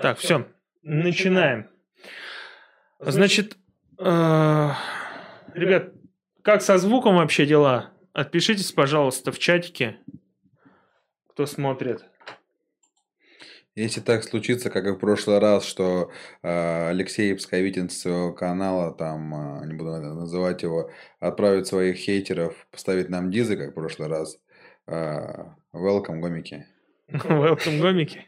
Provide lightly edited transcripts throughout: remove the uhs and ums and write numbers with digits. Так, все. Начинаем. Значит, ребят, как со звуком вообще дела? Отпишитесь, пожалуйста, в чатике, кто смотрит. Если так случится, как и в прошлый раз, что Алексей Псковитин с своего канала, там, не буду называть его, отправит своих хейтеров, поставит нам дизы, как в прошлый раз. Welcome, гомики. Welcome, гомики.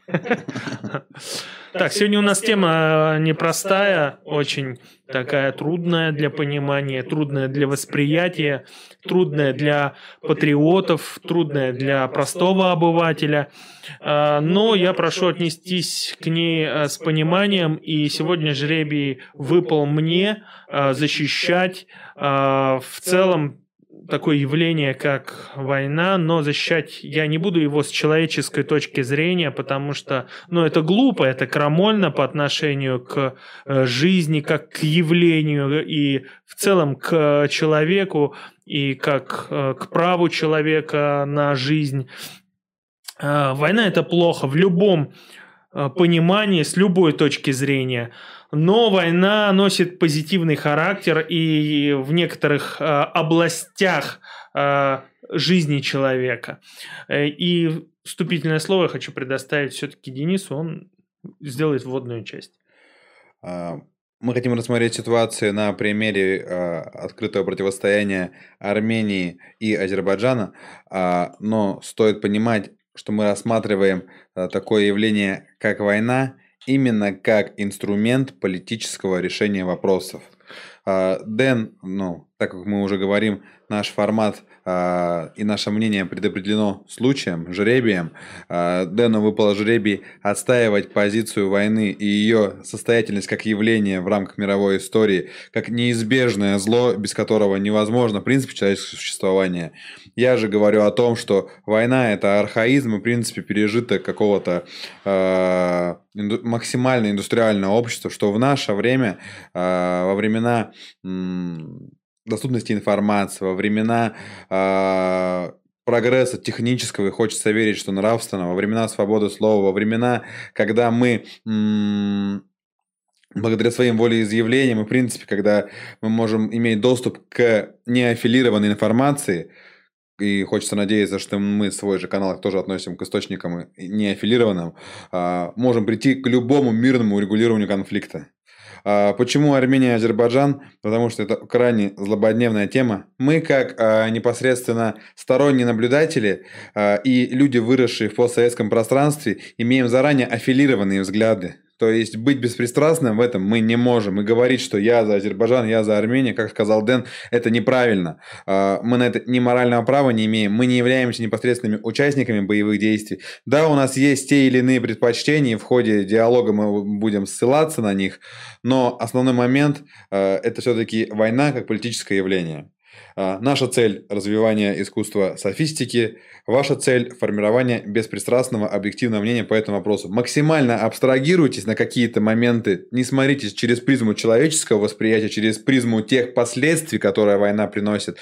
Так, сегодня у нас тема непростая, очень такая трудная для понимания, трудная для восприятия, трудная для патриотов, трудная для простого обывателя. Но я прошу отнестись к ней с пониманием, и сегодня жребий выпал мне защищать в целом такое явление, как война, но защищать я не буду его с человеческой точки зрения, потому что, ну, это глупо, это крамольно по отношению к жизни, как к явлению и в целом к человеку, и как к праву человека на жизнь. Война – это плохо в любом понимании, с любой точки зрения. Но война носит позитивный характер, и в некоторых областях жизни человека. И вступительное слово я хочу предоставить все-таки Денису, он сделает вводную часть. Мы хотим рассмотреть ситуацию на примере открытого противостояния Армении и Азербайджана, но стоит понимать, что мы рассматриваем такое явление, как война, именно как инструмент политического решения вопросов. Дэн, ну, так как мы уже говорим, наш формат и наше мнение предопределено случаем, жребием. Дэну выпало жребий отстаивать позицию войны и ее состоятельность как явление в рамках мировой истории, как неизбежное зло, без которого невозможно принцип человеческого существования. Я же говорю о том, что война – это архаизм и, в принципе, пережиток какого-то максимально индустриального общества, что в наше время, во времена доступности информации, во времена прогресса технического, и хочется верить, что нравственного, во времена свободы слова, во времена, когда мы благодаря своим волеизъявлениям и, в принципе, когда мы можем иметь доступ к неаффилированной информации, и хочется надеяться, что мы свой же канал тоже относим к источникам неаффилированным, можем прийти к любому мирному урегулированию конфликта. Почему Армения и Азербайджан? Потому что это крайне злободневная тема. Мы, как непосредственно сторонние наблюдатели и люди, выросшие в постсоветском пространстве, имеем заранее аффилированные взгляды. То есть быть беспристрастным в этом мы не можем. И говорить, что я за Азербайджан, я за Армению, как сказал Дэн, это неправильно. Мы на это ни морального права не имеем. Мы не являемся непосредственными участниками боевых действий. Да, у нас есть те или иные предпочтения, в ходе диалога мы будем ссылаться на них. Но основной момент – это все-таки война как политическое явление. Наша цель – развивание искусства софистики. Ваша цель – формирование беспристрастного объективного мнения по этому вопросу. Максимально абстрагируйтесь на какие-то моменты. Не смотрите через призму человеческого восприятия, через призму тех последствий, которые война приносит.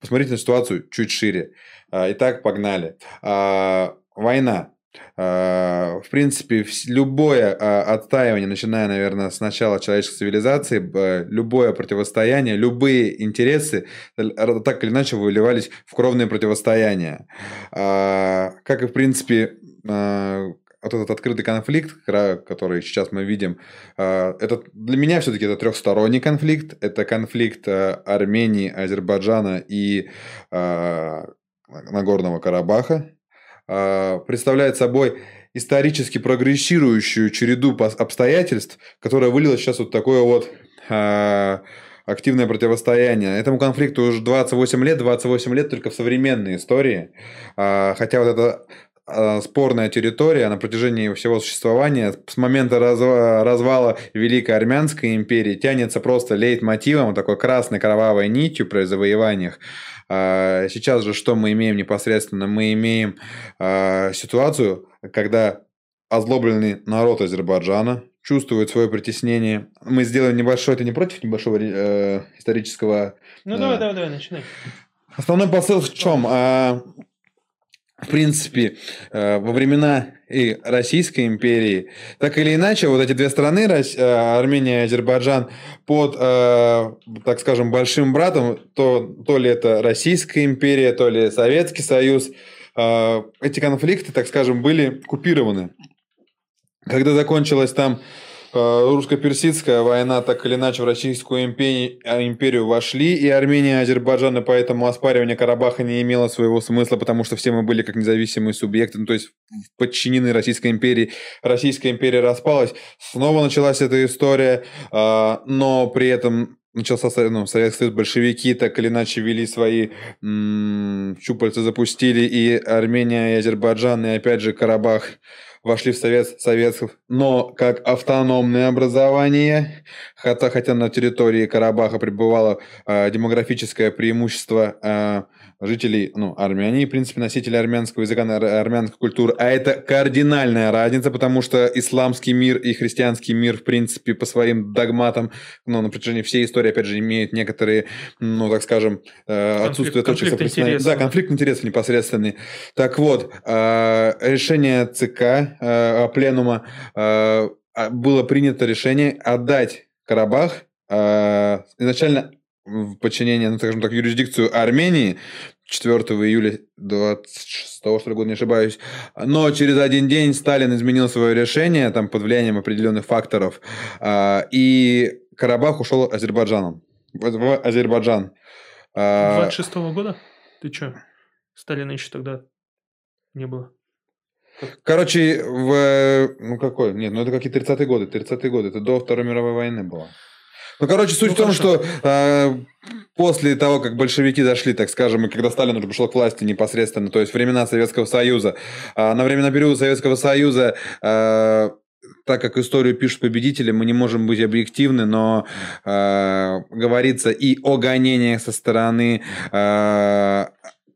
Посмотрите на ситуацию чуть шире. Итак, погнали. Война. В принципе, любое отстаивание, начиная, наверное, с начала человеческой цивилизации, любое противостояние, любые интересы так или иначе выливались в кровные противостояния. Как и, в принципе, этот открытый конфликт, который сейчас мы видим, это для меня все-таки это трехсторонний конфликт. Это конфликт Армении, Азербайджана и Нагорного Карабаха. Представляет собой исторически прогрессирующую череду обстоятельств, которая вылилась сейчас вот такое вот активное противостояние. Этому конфликту уже 28 лет только в современной истории. Хотя вот эта спорная территория на протяжении всего существования с момента развала Великой Армянской империи тянется просто лейтмотивом, вот такой красной кровавой нитью при завоеваниях. Сейчас же что мы имеем непосредственно? Мы имеем ситуацию, когда озлобленный народ Азербайджана чувствует свое притеснение. Мы сделаем небольшой, это не против небольшого исторического... Ну, давай, начинай. Основной посыл в чем? в принципе, во времена и Российской империи. Так или иначе, вот эти две страны, Армения и Азербайджан, под, так скажем, большим братом, то ли это Российская империя, то ли Советский Союз, эти конфликты, так скажем, были купированы. Когда закончилась там Русско-Персидская война, так или иначе в Российскую империю вошли и Армения, и Азербайджан, и поэтому оспаривание Карабаха не имело своего смысла, потому что все мы были как независимые субъекты, ну, то есть подчинены Российской империи. Российская империя распалась, снова началась эта история, но при этом начался Советский Союз, большевики так или иначе вели свои щупальца, запустили, и Армения, и Азербайджан, и опять же Карабах вошли в Совет Советских, но как автономное образование, хотя на территории Карабаха пребывало демографическое преимущество жителей армяне, в принципе, носители армянского языка, армянской культуры, а это кардинальная разница, потому что исламский мир и христианский мир, в принципе, по своим догматам, на протяжении всей истории, опять же, имеют некоторые, так скажем, отсутствие точек соприкосновения. Да, конфликт интересов непосредственный. Так вот, решение ЦК Пленума было принято решение отдать Карабах изначально в подчинение, скажем так, юрисдикцию Армении 4 июля 26-го, что ли, года, не ошибаюсь. Но через один день Сталин изменил свое решение там, под влиянием определенных факторов, и Карабах ушел в Азербайджан. 26-го года? Ты что? Сталина еще тогда не было. Короче, это какие 30-е годы, 30-е годы, это до Второй мировой войны было. Суть в том, что после того, как большевики зашли, так скажем, и когда Сталин уже пришел к власти непосредственно, то есть времена Советского Союза, на времена периода Советского Союза, так как историю пишут победители, мы не можем быть объективны, но говорится и о гонениях со стороны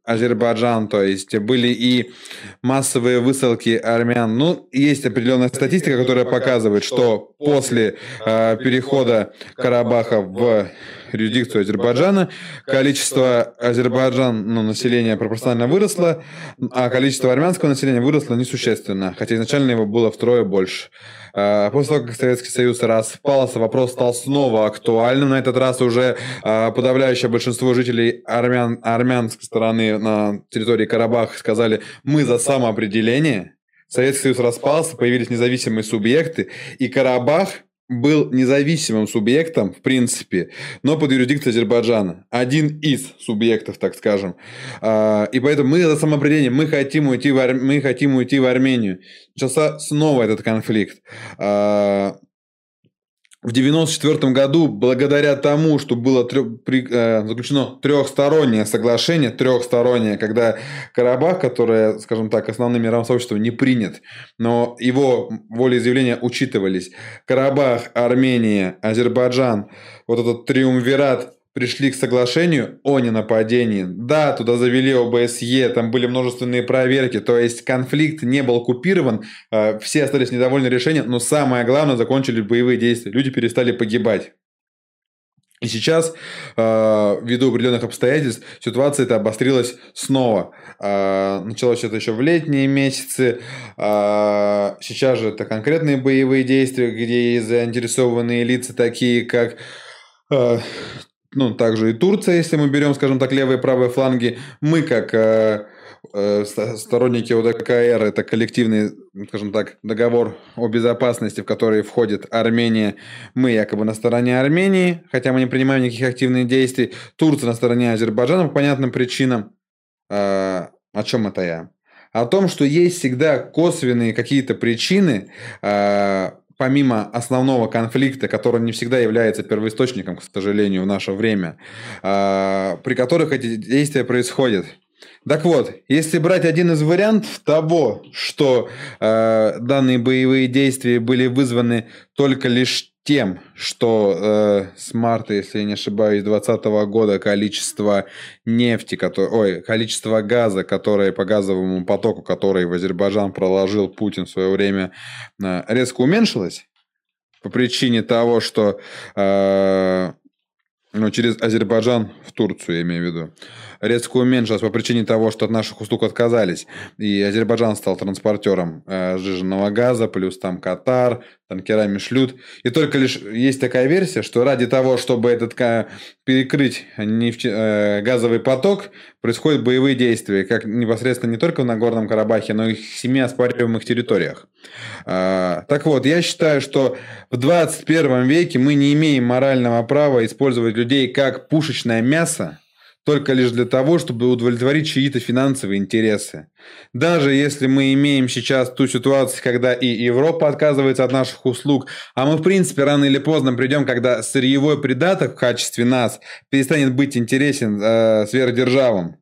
Азербайджан, то есть были и массовые высылки армян. Есть определенная статистика, которая показывает, что после перехода Карабаха в юрисдикцию Азербайджана количество населения пропорционально выросло, а количество армянского населения выросло несущественно, хотя изначально его было втрое больше. После того, как Советский Союз распался, вопрос стал снова актуальным. На этот раз уже подавляющее большинство жителей армянской стороны на территории Карабаха сказали: мы за самоопределение. Советский Союз распался, появились независимые субъекты, и Карабах был независимым субъектом, в принципе, но под юрисдикцией Азербайджана. Один из субъектов, так скажем. И поэтому мы за самоопределение, мы хотим уйти в Армению. Начался снова этот конфликт. В 1994 году, благодаря тому, что было заключено трехстороннее соглашение, когда Карабах, которое, скажем так, основным мировым сообществом не принят, но его волеизъявления учитывались, Карабах, Армения, Азербайджан, вот этот триумвират, пришли к соглашению о ненападении. Да, туда завели ОБСЕ, там были множественные проверки, то есть конфликт не был купирован, все остались недовольны решением, но самое главное, закончили боевые действия, люди перестали погибать. И сейчас, ввиду определенных обстоятельств, ситуация эта обострилась снова. Началось это еще в летние месяцы. Сейчас же это конкретные боевые действия, где есть заинтересованные лица, такие как... также и Турция, если мы берем, скажем так, левые и правые фланги. Мы, как сторонники ОДКБ, это коллективный, скажем так, договор о безопасности, в который входит Армения. Мы якобы на стороне Армении, хотя мы не принимаем никаких активных действий. Турция на стороне Азербайджана по понятным причинам. О чем это я? О том, что есть всегда косвенные какие-то причины, помимо основного конфликта, который не всегда является первоисточником, к сожалению, в наше время, при которых эти действия происходят. Так вот, если брать один из вариантов того, что данные боевые действия были вызваны только лишь тем, что с марта, если я не ошибаюсь, 2020 года количество газа, которое по газовому потоку, который в Азербайджан проложил Путин в свое время, резко уменьшилось по причине того, что Ну, через Азербайджан в Турцию, я имею в виду. Резко уменьшилось по причине того, что от наших услуг отказались. И Азербайджан стал транспортером сжиженного газа, плюс там Катар, танкерами шлют. И только лишь есть такая версия, что ради того, чтобы этот перекрыть газовый поток, происходят боевые действия, как непосредственно не только в Нагорном Карабахе, но и в 7 оспариваемых территориях. Так вот, я считаю, что в 21 веке мы не имеем морального права использовать людей как пушечное мясо только лишь для того, чтобы удовлетворить чьи-то финансовые интересы. Даже если мы имеем сейчас ту ситуацию, когда и Европа отказывается от наших услуг, а мы, в принципе, рано или поздно придем, когда сырьевой придаток в качестве нас перестанет быть интересен сверхдержавам.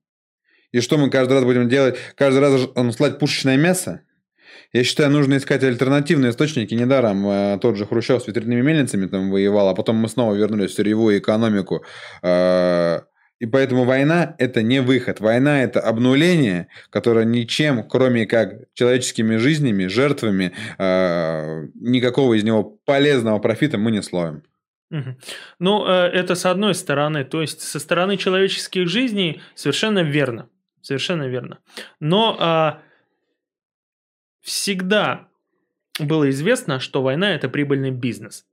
И что мы каждый раз будем делать? Каждый раз слать пушечное мясо? Я считаю, нужно искать альтернативные источники. Недаром тот же Хрущев с ветряными мельницами там воевал, а потом мы снова вернулись в сырьевую экономику. И поэтому война – это не выход. Война – это обнуление, которое ничем, кроме как человеческими жизнями, жертвами, никакого из него полезного профита мы не словим. Ну, это с одной стороны. То есть, со стороны человеческих жизней совершенно верно. Совершенно верно. Но... всегда было известно, что война – это прибыльный бизнес.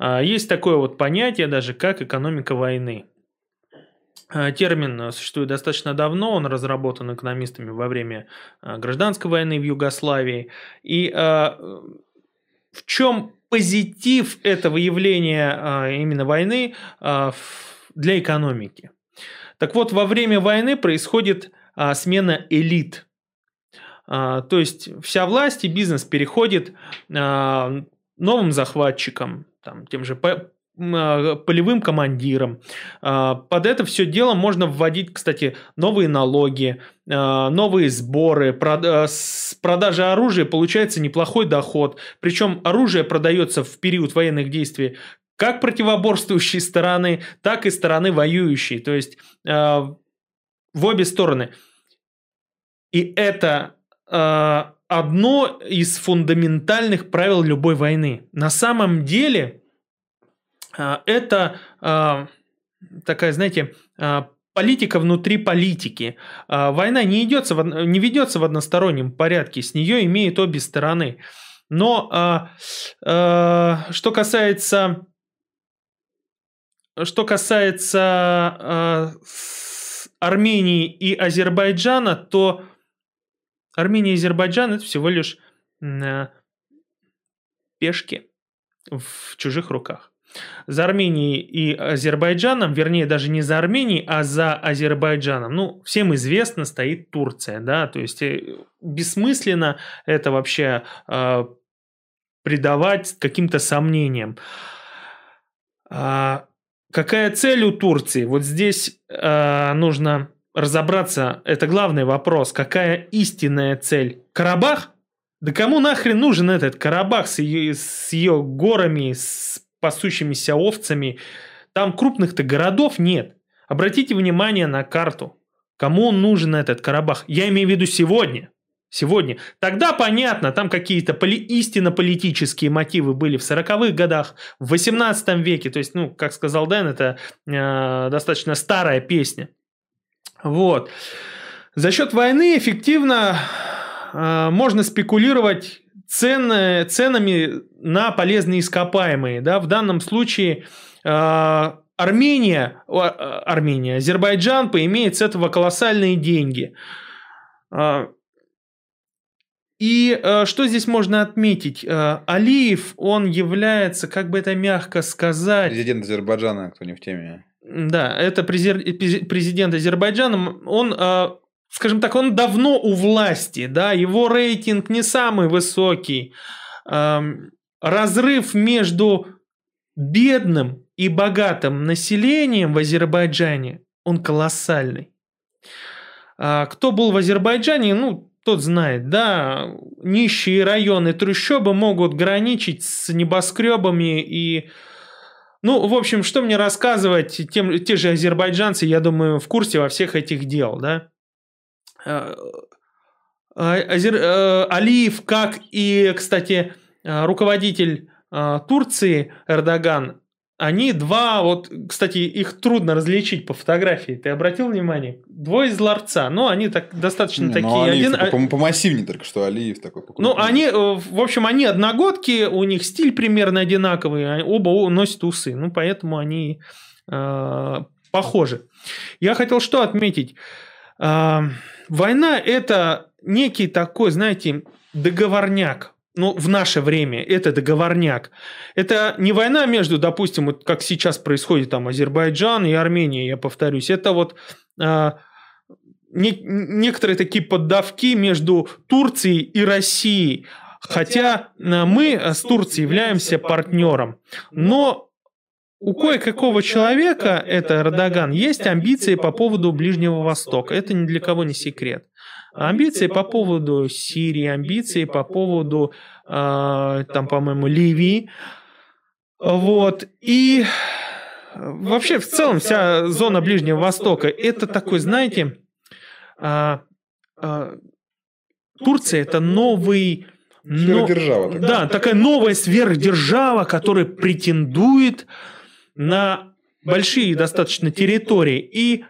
Есть такое вот понятие даже, как экономика войны. Термин существует достаточно давно, он разработан экономистами во время гражданской войны в Югославии. И в чем позитив этого явления именно войны для экономики? Так вот, во время войны происходит смена элит. То есть вся власть и бизнес переходит новым захватчикам, там, тем же полевым командирам. Под это все дело можно вводить, кстати, новые налоги, новые сборы. С продажи оружия получается неплохой доход. Причем оружие продается в период военных действий как противоборствующей стороны, так и стороны воюющей. То есть в обе стороны. И это... одно из фундаментальных правил любой войны. На самом деле это такая, знаете, политика внутри политики. Война не ведется в одностороннем порядке, с нее имеют обе стороны. Но что касается Армении и Азербайджана, то Армения и Азербайджан – это всего лишь пешки в чужих руках. За Арменией и Азербайджаном, вернее, даже не за Арменией, а за Азербайджаном, ну, всем известно, стоит Турция, да, то есть бессмысленно это вообще придавать каким-то сомнениям. Какая цель у Турции? Вот здесь нужно... разобраться, это главный вопрос, какая истинная цель? Карабах? Да кому нахрен нужен этот Карабах с ее горами, с пасущимися овцами? Там крупных-то городов нет. Обратите внимание на карту. Кому нужен этот Карабах? Я имею в виду сегодня. Сегодня. Тогда понятно, там какие-то истинно политические мотивы были в 40-х годах, в 18 веке. То есть, ну, как сказал Дэн, это достаточно старая песня. Вот. За счет войны эффективно можно спекулировать ценами на полезные ископаемые. Да? В данном случае Азербайджан поимеет с этого колоссальные деньги. И что здесь можно отметить? Алиев, он является, как бы это мягко сказать... Президент Азербайджана, кто не в теме. Да, это президент Азербайджана, он, скажем так, он давно у власти, да, его рейтинг не самый высокий. Разрыв между бедным и богатым населением в Азербайджане, он колоссальный. Кто был в Азербайджане, ну, тот знает, да, нищие районы, трущобы могут граничить с небоскребами и... Ну, в общем, что мне рассказывать, те же азербайджанцы, я думаю, в курсе во всех этих дел, да? Алиев, как и, кстати, руководитель Турции Эрдоган, Они два, вот, кстати, их трудно различить по фотографии. Ты обратил внимание? Двое из ларца. Но они так достаточно такие. Алиев один... такой, помассивнее только что, Алиев такой. Ну, они, в общем, они одногодки, у них стиль примерно одинаковый, оба носят усы. Ну, поэтому они похожи. Я хотел что отметить. Война – это некий такой, знаете, договорняк. Ну, в наше время это договорняк. Это не война между, допустим, вот как сейчас происходит там Азербайджан и Армения, я повторюсь. Это вот некоторые такие поддавки между Турцией и Россией. Хотя мы с Турцией являемся партнером. Но у кое-какого человека, это Эрдоган, есть амбиции по поводу Ближнего Востока. Это ни для кого не секрет. Амбиции по поводу Сирии, амбиции по поводу, там, по-моему, Ливии. Вот. И вообще, в целом, вся зона Ближнего Востока, это такой, знаете, Турция – это новый... Сверхдержава. Да, такая новая сверхдержава, которая претендует на большие достаточно территории. И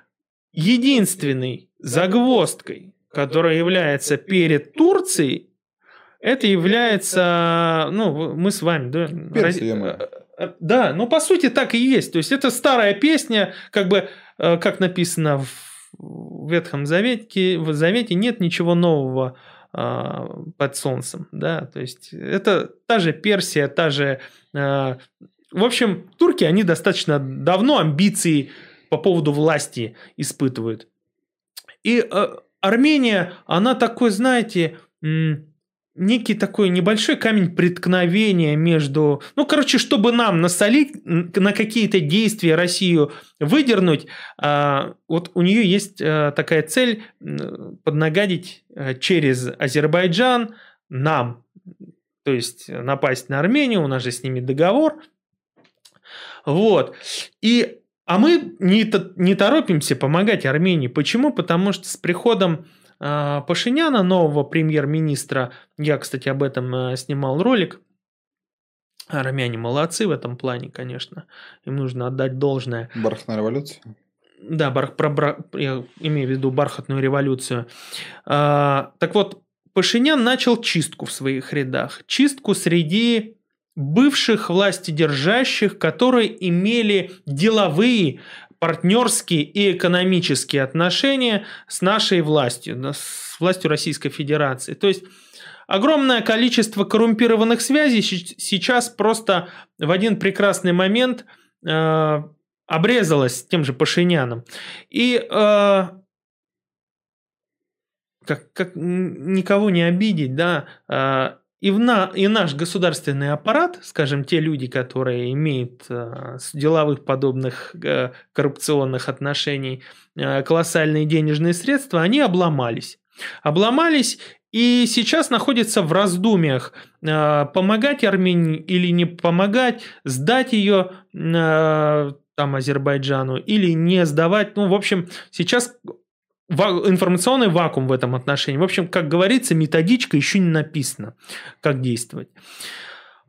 единственной загвоздкой, которая является перед Турцией, это является, ну, мы с вами, да? Персия. Да, ну, по сути, так и есть. То есть, это старая песня, как бы, как написано в Ветхом Завете, нет ничего нового под солнцем, да, то есть, это та же Персия, та же... В общем, турки, они достаточно давно амбиции по поводу власти испытывают. И... Армения, она такой, знаете, некий такой небольшой камень преткновения между... Ну, короче, чтобы нам насолить, на какие-то действия Россию выдернуть, вот у нее есть такая цель поднагадить через Азербайджан нам, то есть напасть на Армению, у нас же с ними договор. Вот. И... А мы не торопимся помогать Армении. Почему? Потому что с приходом Пашиняна, нового премьер-министра, я, кстати, об этом снимал ролик, армяне молодцы в этом плане, конечно, им нужно отдать должное. Бархатная революция? Да, я имею в виду бархатную революцию. Так вот, Пашинян начал чистку в своих рядах, чистку среди... бывших властидержащих, которые имели деловые, партнерские и экономические отношения с нашей властью, с властью Российской Федерации. То есть огромное количество коррумпированных связей сейчас просто в один прекрасный момент обрезалось тем же Пашиняном. И... как никого не обидеть, да... И наш государственный аппарат, скажем, те люди, которые имеют с деловых подобных коррупционных отношений колоссальные денежные средства, они обломались. Обломались и сейчас находятся в раздумьях, помогать Армении или не помогать, сдать ее там, Азербайджану или не сдавать. Ну, в общем, сейчас... информационный вакуум в этом отношении. В общем, как говорится, методичка еще не написана, как действовать.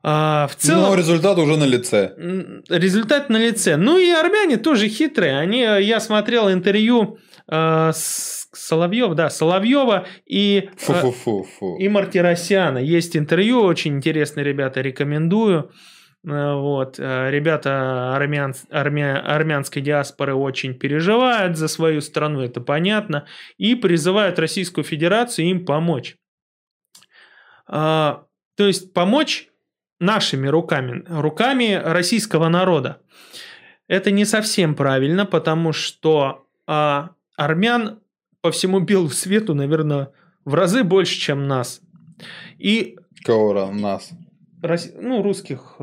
В целом, но результат уже на лице. Результат на лице. Ну и армяне тоже хитрые. Я смотрел интервью с Соловьев, да, Соловьева и Мартиросяна. Есть интервью, очень интересные ребята, рекомендую. Вот. Ребята армянской диаспоры очень переживают за свою страну, это понятно, и призывают Российскую Федерацию им помочь. То есть помочь нашими руками, руками российского народа. Это не совсем правильно, потому что армян по всему белу свету, наверное, в разы больше, чем нас. И... Кого нас? Ну, русских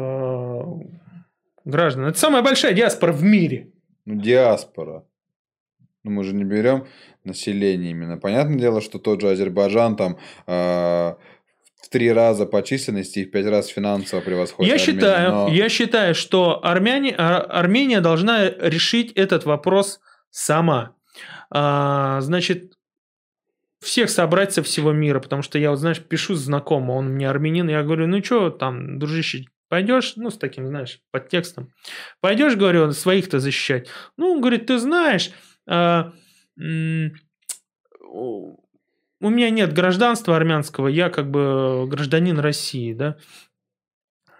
граждан. Это самая большая диаспора в мире. Ну, диаспора. Ну, мы же не берем население именно. Понятное дело, что тот же Азербайджан там в 3 раза по численности и в 5 раз финансово превосходит Армению. Я считаю, что Армения должна решить этот вопрос сама. Значит... всех собрать со всего мира, потому что я, вот, знаешь, пишу знакомому, он мне армянин, я говорю, ну что там, дружище, Пойдешь, ну, с таким, знаешь, подтекстом. Пойдешь, говорю, своих-то защищать. Ну, он говорит, ты знаешь, у меня нет гражданства армянского, я как бы гражданин России, да.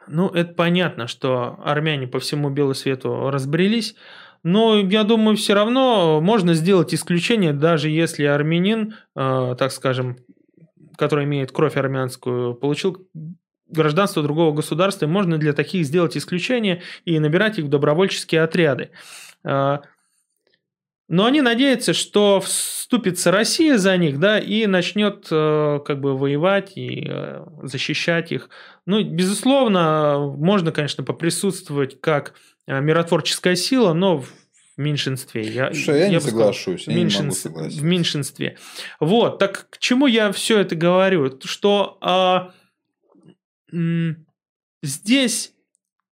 Ну, это понятно, что армяне по всему белу свету разбрелись, но я думаю, все равно можно сделать исключение, даже если армянин, так скажем, который имеет кровь армянскую, получил гражданство другого государства, и можно для таких сделать исключение и набирать их в добровольческие отряды. Но они надеются, что вступится Россия за них, да, и начнет как бы воевать и защищать их. Ну, безусловно, можно, конечно, поприсутствовать как миротворческая сила, но в меньшинстве. Я не соглашусь, я не могу согласиться. В меньшинстве. Вот, так к чему я все это говорю? Что здесь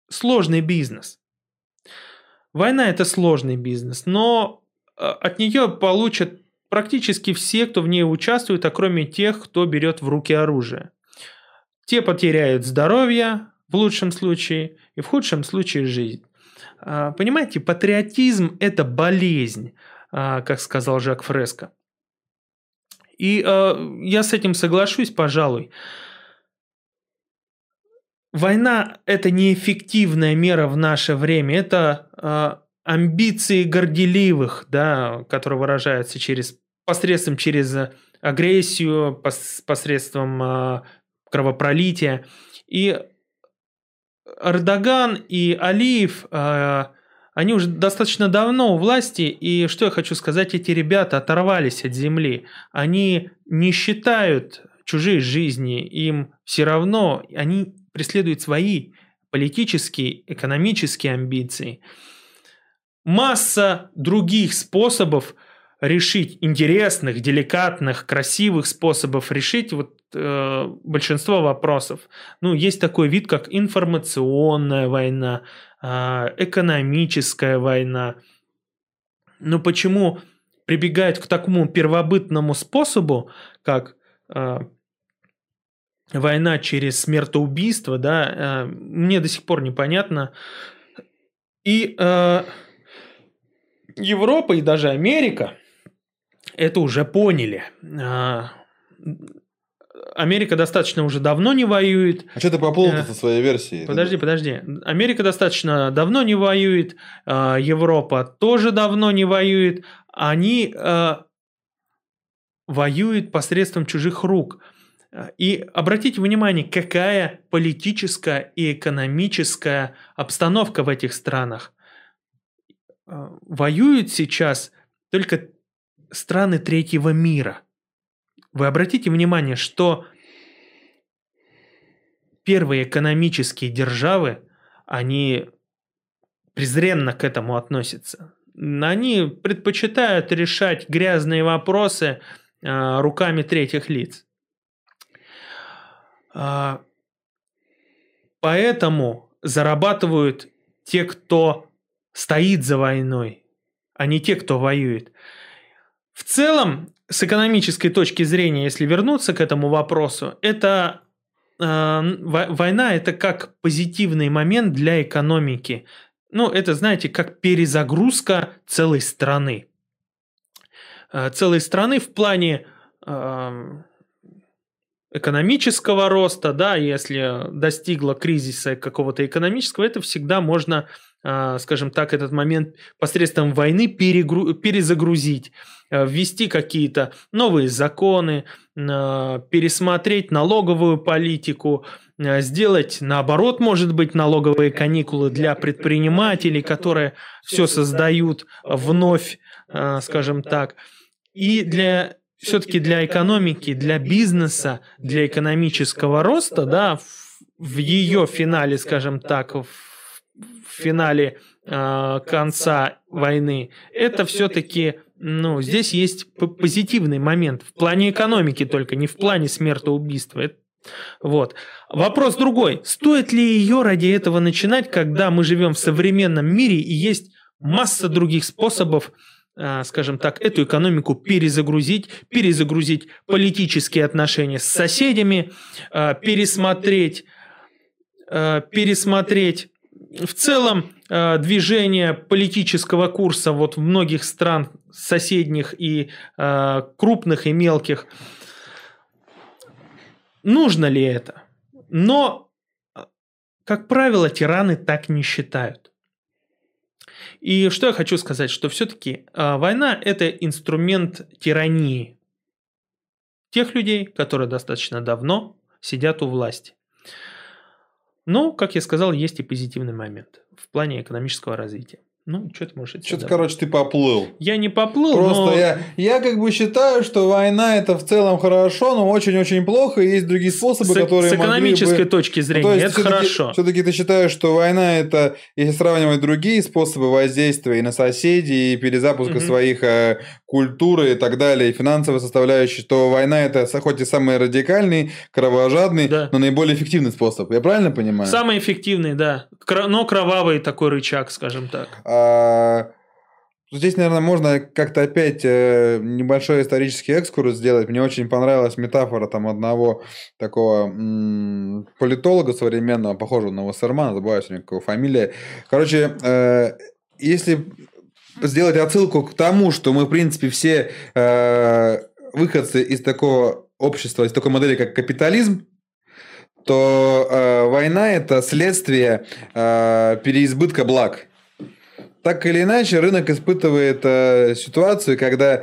сложный бизнес. Война – это сложный бизнес, но от нее получат практически все, кто в ней участвует, а кроме тех, кто берет в руки оружие. Те потеряют здоровье в лучшем случае и в худшем случае жизнь. Понимаете, патриотизм – это болезнь, как сказал Жак Фреско. И я с этим соглашусь, пожалуй. Война – это неэффективная мера в наше время, это амбиции горделивых, да, которые выражаются через агрессию, посредством кровопролития. И Эрдоган и Алиев, они уже достаточно давно у власти, и что я хочу сказать, эти ребята оторвались от земли. Они не считают чужие жизни, им все равно, они преследуют свои политические, экономические амбиции. Масса других способов решить, интересных, деликатных, красивых способов решить большинство вопросов. Ну, есть такой вид, как информационная война, экономическая война. Но почему прибегают к такому первобытному способу, как война через смертоубийство, да, мне до сих пор непонятно. И Европа и даже Америка это уже поняли. Америка достаточно уже давно не воюет. А что ты поплыл-то со своей версией? Подожди. Америка достаточно давно не воюет, Европа тоже давно не воюет. Они воюют посредством чужих рук. И обратите внимание, какая политическая и экономическая обстановка в этих странах. Воюют сейчас только страны третьего мира. Вы обратите внимание, что первые экономические державы, они презренно к этому относятся. Они предпочитают решать грязные вопросы руками третьих лиц. Поэтому зарабатывают те, кто стоит за войной, а не те, кто воюет. В целом, с экономической точки зрения, если вернуться к этому вопросу, это война – это как позитивный момент для экономики. Ну, это, знаете, как перезагрузка целой страны. Целой страны в плане экономического роста, да, если достигла кризиса какого-то экономического, это всегда можно, скажем так, этот момент посредством войны перезагрузить, ввести какие-то новые законы, пересмотреть налоговую политику, сделать, наоборот, может быть, налоговые каникулы для предпринимателей, которые все создают вновь, скажем так, и все-таки для экономики, для бизнеса, для экономического роста, да, в ее финале, скажем так, в финале конца войны, это все-таки, ну, здесь есть позитивный момент в плане экономики только, не в плане смертоубийства. Вот. Вопрос другой. Стоит ли ее ради этого начинать, когда мы живем в современном мире и есть масса других способов, скажем так, эту экономику перезагрузить политические отношения с соседями, пересмотреть пересмотреть в целом движение политического курса вот в многих стран соседних, и крупных, и мелких. Нужно ли это? Но, как правило, тираны так не считают. И что я хочу сказать, что все-таки война – это инструмент тирании тех людей, которые достаточно давно сидят у власти. Но, как я сказал, есть и позитивный момент в плане экономического развития. Ну, что ты можешь... Что-то, короче, ты поплыл. Я не поплыл, просто но... я как бы считаю, что война – это в целом хорошо, но очень-очень плохо, и есть другие способы, которые могли бы... С экономической точки зрения, ну, это хорошо. Все-таки ты считаешь, что война – это, если сравнивать другие способы воздействия и на соседей, и перезапуска своих культур и так далее, и финансовой составляющей, то война – это, хоть и самый радикальный, кровожадный, но наиболее эффективный способ. Я правильно понимаю? Самый эффективный, да. Но кровавый такой рычаг, скажем так. Здесь, наверное, можно как-то опять небольшой исторический экскурс сделать. Мне очень понравилась метафора там одного такого политолога современного, похожего на Вассермана, забываю сегодня, какого фамилия. Короче, если сделать отсылку к тому, что мы, в принципе, все выходцы из такого общества, из такой модели, как капитализм, то война – это следствие переизбытка благ. Так или иначе, рынок испытывает ситуацию, когда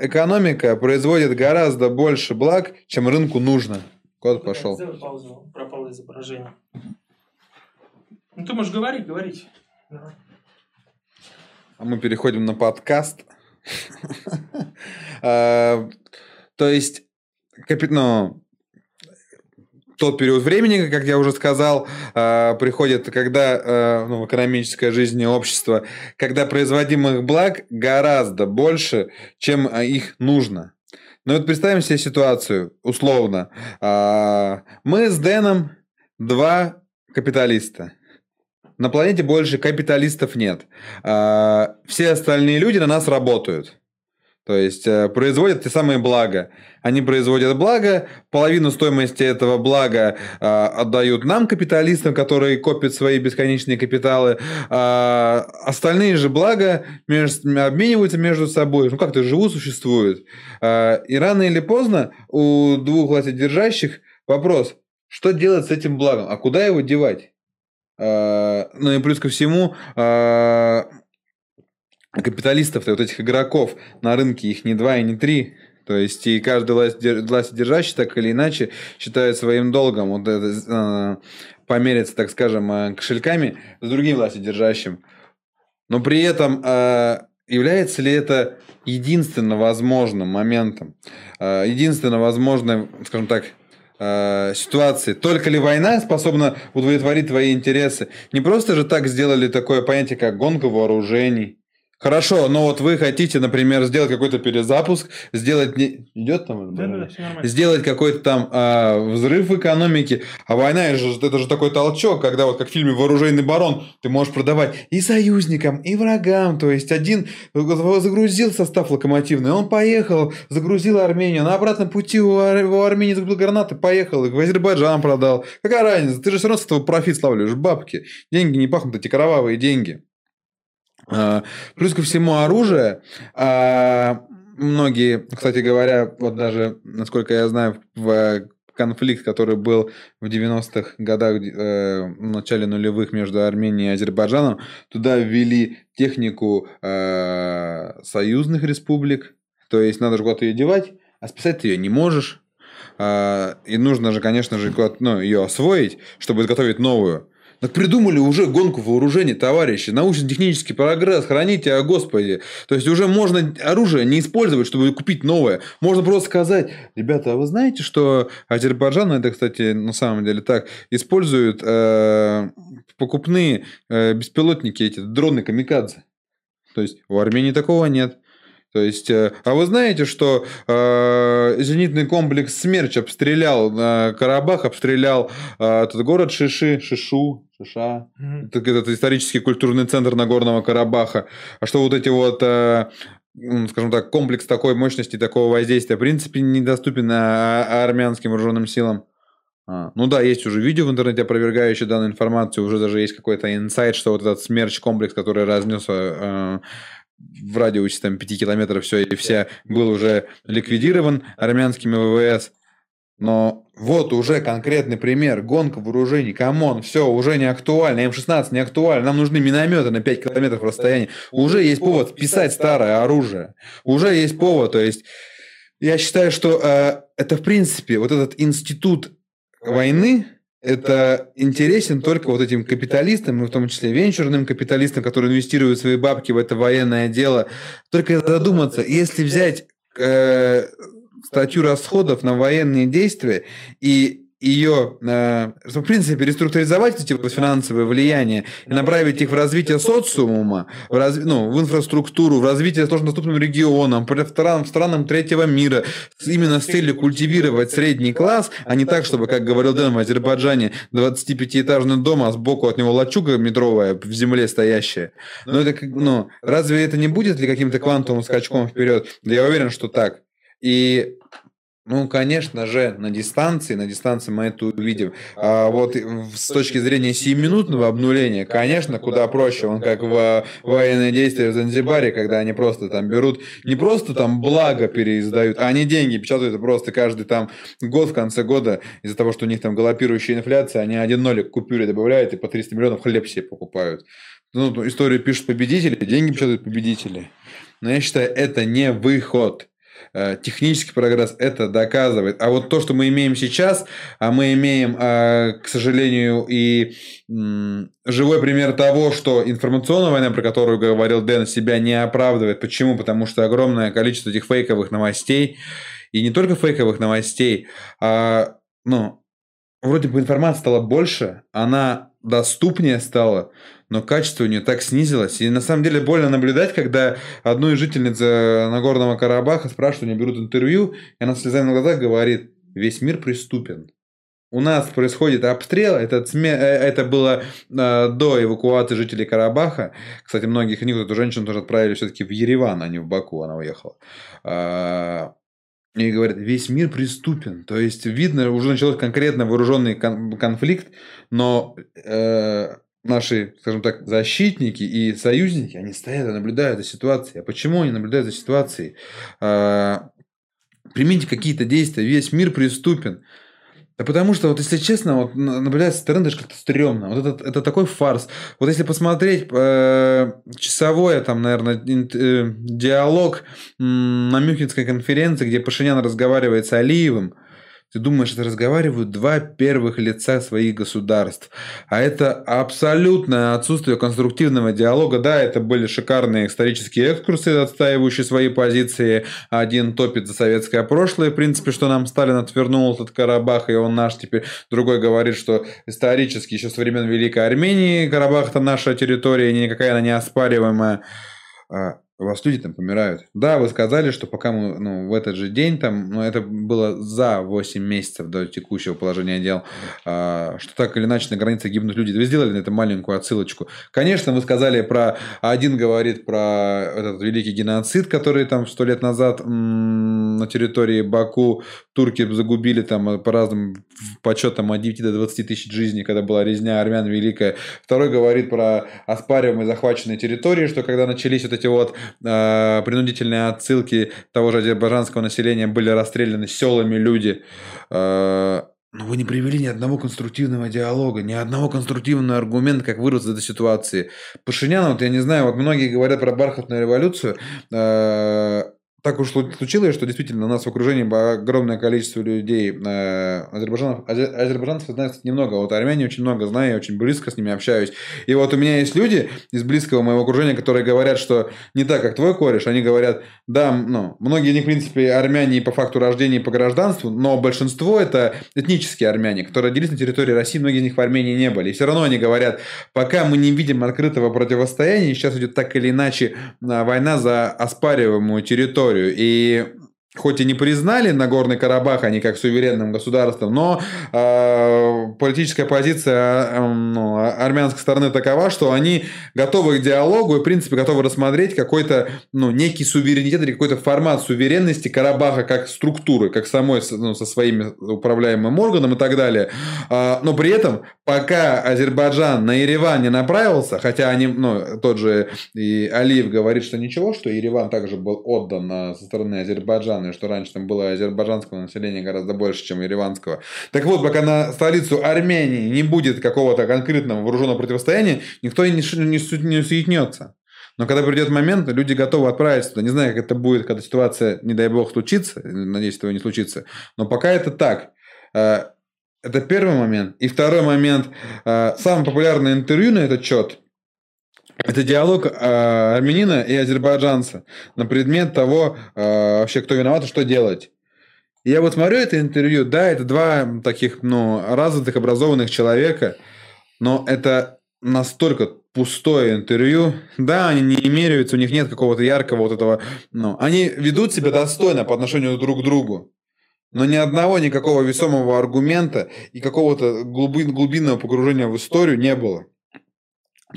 экономика производит гораздо больше благ, чем рынку нужно. Кот пошел. Пропало изображение. Ну, ты можешь говорить, говорить. А мы переходим на подкаст. То есть, тот период времени, как я уже сказал, приходит, когда в экономической жизни общества, когда производимых благ гораздо больше, чем их нужно. Но вот представим себе ситуацию, условно. Мы с Дэном два капиталиста. На планете больше капиталистов нет. Все остальные люди на нас работают. То есть, производят те самые блага. Они производят благо, половину стоимости этого блага отдают нам, капиталистам, которые копят свои бесконечные капиталы. Остальные же блага обмениваются между собой. Ну, как-то живут, существуют. И рано или поздно у двух властедержащих вопрос, что делать с этим благом, а куда его девать? Ну и плюс ко всему... Капиталистов, вот этих игроков на рынке, их не два и не три. То есть, и каждый властедержащий так или иначе считает своим долгом вот это, помериться, так скажем, кошельками с другим властедержащим. Но при этом является ли это единственно возможным моментом, единственно возможной, скажем так, ситуации. Только ли война способна удовлетворить твои интересы? Не просто же так сделали такое понятие, как гонка вооружений. Хорошо, но вот вы хотите, например, сделать какой-то перезапуск, сделать идет там, сделать какой-то там взрыв экономики, а война это же такой толчок, когда вот как в фильме «Вооруженный барон» ты можешь продавать и союзникам, и врагам, то есть один загрузил состав локомотивный, он поехал, загрузил Армению, на обратном пути у Армении загрузил гранаты, поехал, их в Азербайджан продал. Какая разница, ты же все равно с этого профит славливаешь, бабки, деньги не пахнут, эти кровавые деньги. Плюс ко всему оружие. Многие, кстати говоря, вот даже, насколько я знаю, в конфликт, который был в 90-х годах, в начале нулевых между Арменией и Азербайджаном, туда ввели технику союзных республик. То есть, надо же куда-то ее девать, а списать ты ее не можешь. И нужно же, конечно же, ее освоить, чтобы изготовить новую. Так придумали уже гонку вооружений, товарищи. Научно-технический прогресс, храните, о Господи. То есть, уже можно оружие не использовать, чтобы купить новое. Можно просто сказать, ребята, а вы знаете, что Азербайджан, это, кстати, на самом деле так, используют покупные беспилотники, эти дроны-камикадзе. То есть, в Армении такого нет. То есть, а вы знаете, что зенитный комплекс «Смерч» обстрелял Карабах, обстрелял этот город Шиша, этот исторический культурный центр Нагорного Карабаха, а что вот эти вот, скажем так, комплекс такой мощности, такого воздействия, в принципе, недоступен армянским вооруженным силам? Ну да, есть уже видео в интернете, опровергающие данную информацию, уже даже есть какой-то инсайт, что вот этот смерч-комплекс, который разнесся в радиусе там, 5 километров, все и вся, был уже ликвидирован армянскими ВВС. Но вот уже конкретный пример. Гонка вооружений. Камон, все, уже не актуально. М-16 не актуально. Нам нужны минометы на 5 километров расстояния. Уже есть повод вписать старое оружие. Уже есть повод. То есть, я считаю, что это, в принципе, вот этот институт войны, это интересен только вот этим капиталистам, и в том числе венчурным капиталистам, которые инвестируют свои бабки в это военное дело. Только задуматься, если взять статью расходов на военные действия и ее, в принципе, реструктуризовать эти вот финансовые влияния и направить их в развитие социума, в инфраструктуру, в развитие сложнодоступным регионам, странам третьего мира, именно с целью культивировать средний класс, а не так, чтобы, как говорил Дэн, в Азербайджане 25-этажный дом, а сбоку от него лачуга метровая в земле стоящая. Но это, разве это не будет ли каким-то квантовым скачком вперед? Да я уверен, что так. И, конечно же, на дистанции мы это увидим. А вот с точки зрения сиюминутного обнуления, конечно, куда проще. Он как в военные действия в Занзибаре, когда они просто там берут, не просто там благо переиздают, а они деньги печатают просто каждый там год, в конце года, из-за того, что у них там галопирующая инфляция, они 1 нолик купюре добавляют и по 300 миллионов хлеб себе покупают. Историю пишут победители, деньги печатают победители. Но я считаю, это не выход. Технический прогресс это доказывает. А вот то, что мы имеем сейчас, а мы имеем, к сожалению, и живой пример того, что информационная война, про которую говорил Дэн, себя не оправдывает. Почему? Потому что огромное количество этих фейковых новостей, и не только фейковых новостей, а вроде бы информация стала больше, она доступнее стала, но качество у нее так снизилось. И на самом деле больно наблюдать, когда одну из жительниц Нагорного Карабаха спрашивают, у нее берут интервью, и она слезами на глазах говорит: весь мир преступен. У нас происходит обстрел, это было до эвакуации жителей Карабаха. Кстати, многих из них, эту женщину тоже отправили все-таки в Ереван, а не в Баку, она уехала. И говорят, весь мир преступен. То есть, видно, уже начался конкретно вооруженный конфликт, но наши, скажем так, защитники и союзники, они стоят и наблюдают за ситуацией. А почему они наблюдают за ситуацией? Примите какие-то действия, весь мир преступен. Да потому что, вот если честно, вот наблюдать со стороны даже как-то стрёмно. Вот это такой фарс. Вот если посмотреть часовое, там, наверное, диалог на Мюнхенской конференции, где Пашинян разговаривает с Алиевым, ты думаешь, это разговаривают два первых лица своих государств. А это абсолютное отсутствие конструктивного диалога. Да, это были шикарные исторические экскурсы, отстаивающие свои позиции. Один топит за советское прошлое, в принципе, что нам Сталин отвернул от Карабаха, и он наш теперь. Другой говорит, что исторически, еще со времен Великой Армении, Карабах – это наша территория, никакая она не оспариваемая. У вас люди там помирают. Да, вы сказали, что пока мы в этот же день, это было за 8 месяцев до текущего положения дел, что так или иначе на границе гибнут люди. Вы сделали на это маленькую отсылочку. Конечно, вы сказали про... Один говорит про этот великий геноцид, который там 100 лет назад на территории Баку турки загубили там по разным подсчетам от 9 до 20 тысяч жизней, когда была резня армян великая. Второй говорит про оспариваемые захваченные территории, что когда начались вот эти вот принудительные отсылки того же азербайджанского населения, были расстреляны селами люди. Но вы не привели ни одного конструктивного диалога, ни одного конструктивного аргумента, как вырваться из этой ситуации. Пашинян, я не знаю, многие говорят про бархатную революцию. Так уж случилось, что действительно у нас в окружении огромное количество людей, азербайджанцев знаю, кстати, немного, а вот армяне очень много знаю, я очень близко с ними общаюсь. И вот у меня есть люди из близкого моего окружения, которые говорят, что не так, как твой кореш, они говорят, да, многие, в принципе, армяне по факту рождения и по гражданству, но большинство это этнические армяне, которые родились на территории России, многие из них в Армении не были. И все равно они говорят, пока мы не видим открытого противостояния, сейчас идет так или иначе война за оспариваемую территорию. И хоть и не признали Нагорный Карабах, они как суверенным государством, но политическая позиция армянской стороны такова, что они готовы к диалогу и, в принципе, готовы рассмотреть какой-то, некий суверенитет или какой-то формат суверенности Карабаха как структуры, как самой, со своим управляемым органом и так далее. Но при этом, пока Азербайджан на Ереван не направился, хотя они, тот же и Алиев говорит, что ничего, что Ереван также был отдан со стороны Азербайджана, что раньше там было азербайджанского населения гораздо больше, чем ереванского. Так вот, пока на столицу Армении не будет какого-то конкретного вооруженного противостояния, никто не усуетнется. Но когда придет момент, люди готовы отправиться туда. Не знаю, как это будет, когда ситуация, не дай бог, случится. Надеюсь, этого не случится. Но пока это так. Это первый момент. И второй момент. Самое популярное интервью на этот счет — это диалог армянина и азербайджанца на предмет того, вообще, кто виноват и что делать. И я вот смотрю это интервью, да, это два таких, развитых, образованных человека, но это настолько пустое интервью. Да, они не меряются, у них нет какого-то яркого вот этого. Они ведут себя достойно по отношению друг к другу, но ни одного никакого весомого аргумента и какого-то глубинного погружения в историю не было.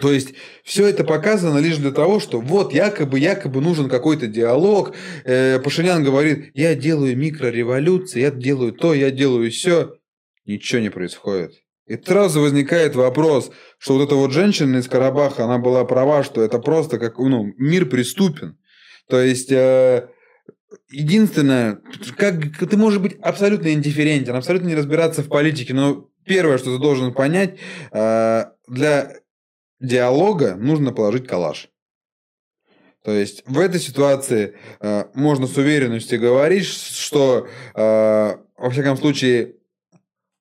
То есть, все это показано лишь для того, что вот якобы нужен какой-то диалог. Пашинян говорит: я делаю микрореволюции, я делаю то, я делаю все. Ничего не происходит. И сразу возникает вопрос, что вот эта вот женщина из Карабаха, она была права, что это просто как, мир преступен. То есть... единственное, ты можешь быть абсолютно индифферентен, абсолютно не разбираться в политике, но первое, что ты должен понять, для диалога нужно положить калаш. То есть в этой ситуации можно с уверенностью говорить, что во всяком случае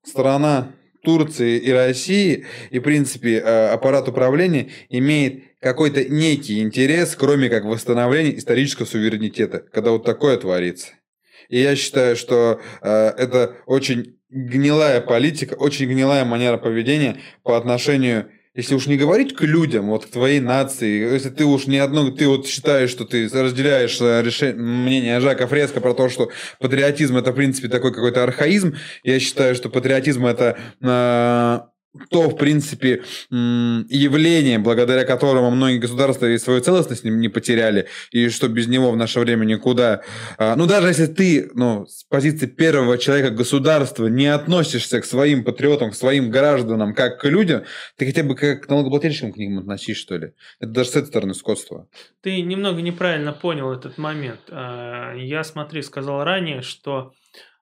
страна Турции и России и, в принципе, аппарат управления имеет какой-то некий интерес, кроме как восстановления исторического суверенитета, когда вот такое творится. И я считаю, что это очень гнилая политика, очень гнилая манера поведения по отношению, если уж не говорить к людям, вот к твоей нации, если ты уж не одно, ты вот считаешь, что ты разделяешь мнение Жака Фреско про то, что патриотизм — это, в принципе, такой какой-то архаизм. Я считаю, что патриотизм — это то, в принципе, явление, благодаря которому многие государства и свою целостность не потеряли, и что без него в наше время никуда. Даже если ты, с позиции первого человека государства не относишься к своим патриотам, к своим гражданам, как к людям, ты хотя бы как к налогоплательщикам к ним относишься, что ли. Это даже с этой стороны скотство. Ты немного неправильно понял этот момент. Я, сказал ранее, что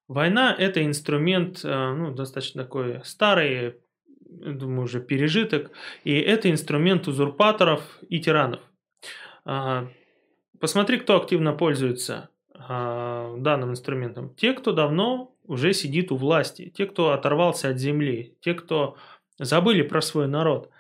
война – это инструмент, достаточно такой старый, думаю, уже пережиток, и это инструмент узурпаторов и тиранов. Посмотри, кто активно пользуется данным инструментом. Те, кто давно уже сидит у власти, те, кто оторвался от земли, те, кто забыли про свой народ.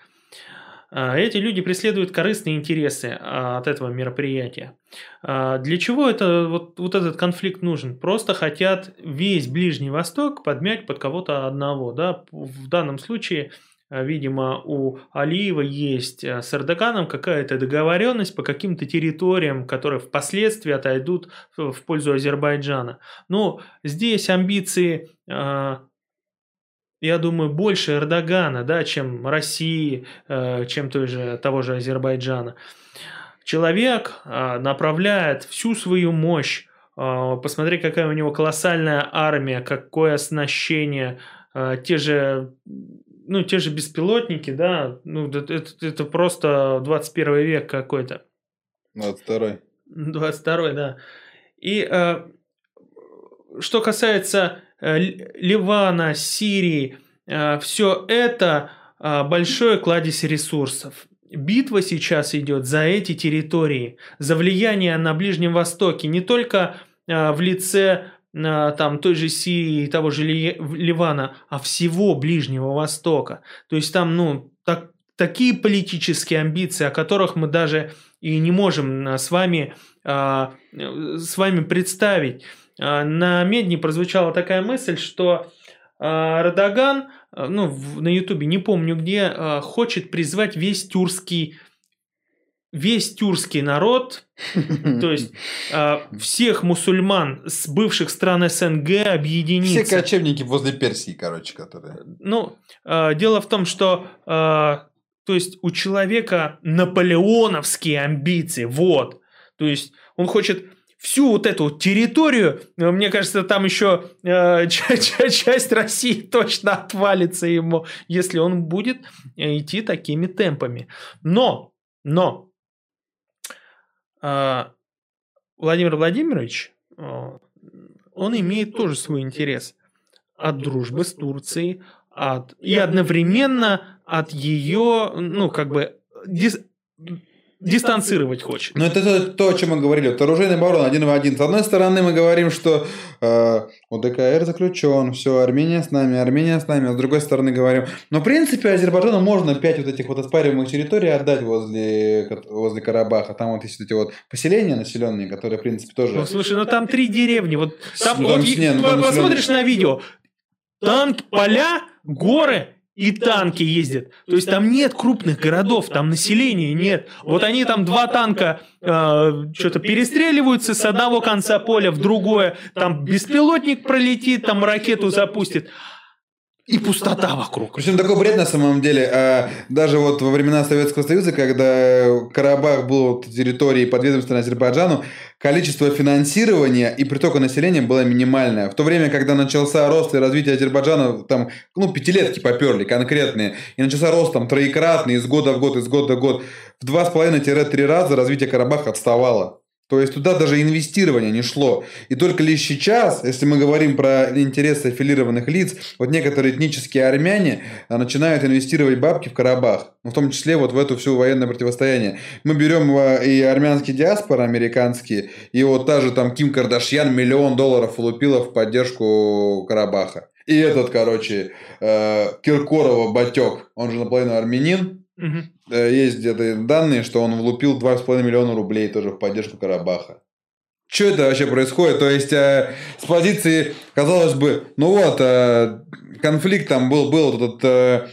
Эти люди преследуют корыстные интересы от этого мероприятия. Для чего это, вот этот конфликт нужен? Просто хотят весь Ближний Восток подмять под кого-то одного. Да? В данном случае, видимо, у Алиева есть с Эрдоганом какая-то договоренность по каким-то территориям, которые впоследствии отойдут в пользу Азербайджана. Но здесь амбиции... я думаю, больше Эрдогана, да, чем России, чем того же Азербайджана. Человек направляет всю свою мощь. Посмотри, какая у него колоссальная армия, какое оснащение, те же беспилотники, да, это просто 21 век какой-то. 22-й. 22-й, да. И что касается Ливана, Сирии, все это большой кладезь ресурсов. Битва сейчас идет за эти территории, за влияние на Ближнем Востоке, не только в лице той же Сирии и того же Ливана, а всего Ближнего Востока. То есть там такие политические амбиции, о которых мы даже и не можем с вами представить. На медне прозвучала такая мысль, что Эрдоган, на Ютубе, не помню где, хочет призвать весь тюркский весь тюркский народ, то есть всех мусульман с бывших стран СНГ объединиться. Все кочевники возле Персии, короче, которые... Ну, дело в том, что... То есть у человека наполеоновские амбиции, вот. То есть он хочет всю вот эту территорию, мне кажется, там еще часть России точно отвалится ему, если он будет идти такими темпами. Но Владимир Владимирович, он имеет тоже свой интерес от дружбы с Турцией, и одновременно от ее, ну, как бы, дистанцировать хочет. Но это то, о чем мы говорили. Вот оружейный барон один в один. С одной стороны, мы говорим, что ОДКБ заключен, все, Армения с нами. А с другой стороны, говорим, но, в принципе, Азербайджану можно 5 вот этих вот оспариваемых территорий отдать возле Карабаха. Там вот есть эти вот поселения населенные, которые, в принципе, тоже... Ну, слушай, ну там 3 деревни. Вот там, посмотришь на видео, там поля, горы... И танки ездят. То есть там нет крупных городов, там населения нет. Вот они там 2 танка что-то перестреливаются с одного конца поля в другое. Там беспилотник пролетит, там ракету запустит. И пустота вокруг. Причем такой бред на самом деле. Даже вот во времена Советского Союза, когда Карабах был территорией подведомственной Азербайджану, количество финансирования и притока населения было минимальное. В то время, когда начался рост и развитие Азербайджана, там, ну, 5-летки поперли конкретные, и начался рост там троекратный из года в год, в 2,5-3 раза развитие Карабаха отставало. То есть туда даже инвестирование не шло. И только лишь сейчас, если мы говорим про интересы аффилированных лиц, вот некоторые этнические армяне начинают инвестировать бабки в Карабах. Ну, в том числе вот в эту всю военное противостояние. Мы берем и армянские диаспоры американские, и вот та же там Ким Кардашьян $1 миллион улупила в поддержку Карабаха. И этот, короче, Киркорова Батек, он же наполовину армянин. Угу. Есть где-то данные, что он влупил $2,5 миллиона тоже в поддержку Карабаха. Что это вообще происходит? То есть, с позиции, казалось бы, ну вот, конфликт там был этот...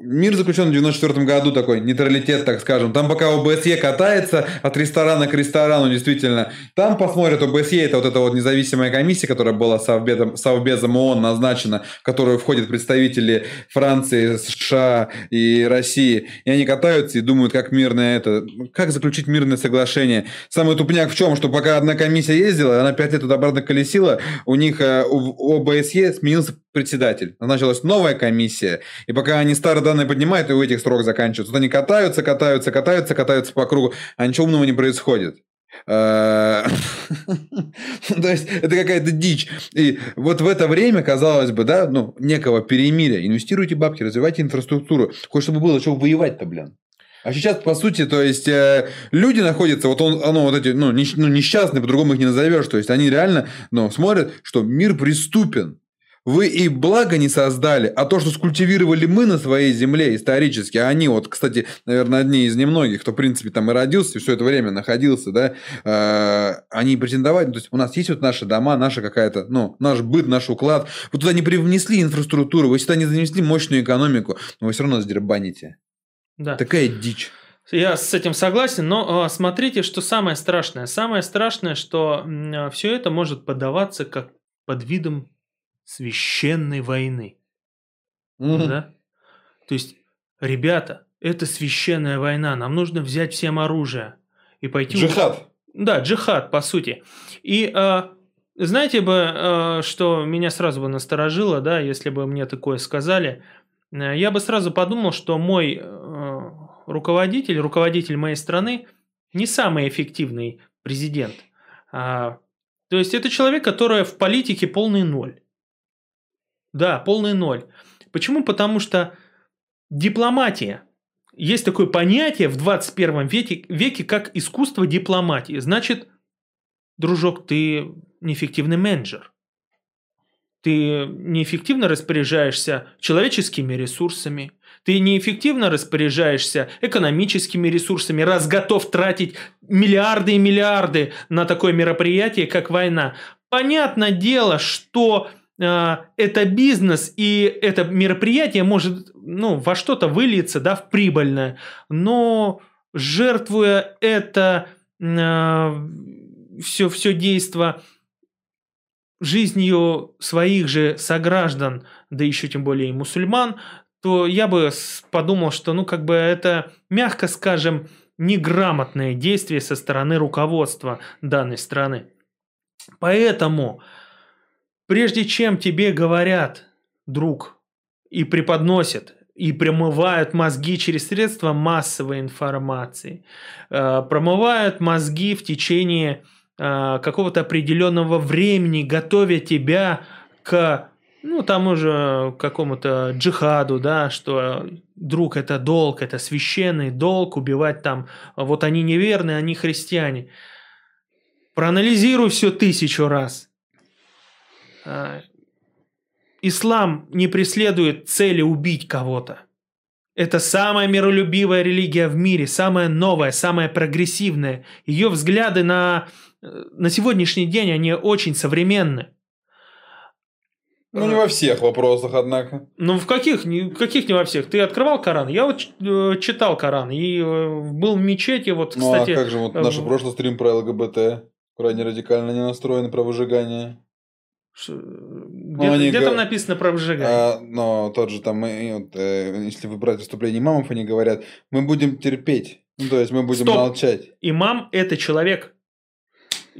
Мир заключен в 1994 году, такой нейтралитет, так скажем. Там пока ОБСЕ катается от ресторана к ресторану, действительно. Там посмотрят ОБСЕ, это вот эта вот независимая комиссия, которая была Совбезом ООН назначена, в которую входят представители Франции, США и России. И они катаются и думают, как заключить мирное соглашение. Самый тупняк в чем, что пока одна комиссия ездила, она 5 лет туда-обратно колесила, у них у ОБСЕ сменился председатель. Назначилась новая комиссия. И пока они старые данные поднимают, и у этих срок заканчиваются. Вот они катаются по кругу, а ничего умного не происходит. То есть, это какая-то дичь. И вот в это время, казалось бы, да, ну, некого перемирия. Инвестируйте бабки, развивайте инфраструктуру. Хоть чтобы было чего воевать-то, блин. А сейчас, по сути, то есть, люди находятся, несчастные, по-другому их не назовешь. То есть, они реально смотрят, что мир преступен. Вы и благо не создали, а то, что скультивировали мы на своей земле исторически, а они вот, кстати, наверное, одни из немногих, кто, в принципе, там и родился, и все это время находился, да, они претендовали, то есть у нас есть вот наши дома, наша какая-то, наш быт, наш уклад, вы туда не привнесли инфраструктуру, вы сюда не занесли мощную экономику, но вы все равно сдербаните. Да. Такая дичь. Я с этим согласен, но смотрите, что самое страшное. Самое страшное, что все это может подаваться как под видом священной войны. Да? То есть, ребята, это священная война. Нам нужно взять всем оружие и пойти... Джихад. Да, джихад, по сути. И знаете бы, что меня сразу бы насторожило, да, если бы мне такое сказали, я бы сразу подумал, что мой руководитель моей страны, не самый эффективный президент. То есть, это человек, который в политике полный ноль. Да, полный ноль. Почему? Потому что дипломатия. Есть такое понятие в 21 веке, как искусство дипломатии. Значит, дружок, ты неэффективный менеджер. Ты неэффективно распоряжаешься человеческими ресурсами. Ты неэффективно распоряжаешься экономическими ресурсами, раз готов тратить миллиарды и миллиарды на такое мероприятие, как война. Понятное дело, что... это бизнес, и это мероприятие может во что-то выльется, да, в прибыльное, но жертвуя это все действо жизнью своих же сограждан, да еще тем более и мусульман, то я бы подумал, что ну как бы это, мягко скажем, неграмотное действие со стороны руководства данной страны. Поэтому, прежде чем тебе говорят, друг, и преподносят, и промывают мозги через средства массовой информации, промывают мозги в течение какого-то определенного времени, готовя тебя к тому же какому-то джихаду, да, что друг, это долг, это священный долг, убивать там, вот они неверные, они христиане. Проанализируй все 1000 раз. Ислам не преследует цели убить кого-то. Это самая миролюбивая религия в мире, самая новая, самая прогрессивная. Ее взгляды на сегодняшний день, они очень современны. Ну, не во всех вопросах, однако. Ну, в каких не во всех? Ты открывал Коран? Я вот читал Коран. И был в мечети, вот, кстати... Ну, а как же вот наш прошлый стрим про ЛГБТ? Крайне радикально не настроены про выжигание. Где там написано про выжигание? Но тот же там, если выбрать выступление имамов, они говорят, мы будем терпеть. Ну, то есть, мы будем молчать. Имам – это человек.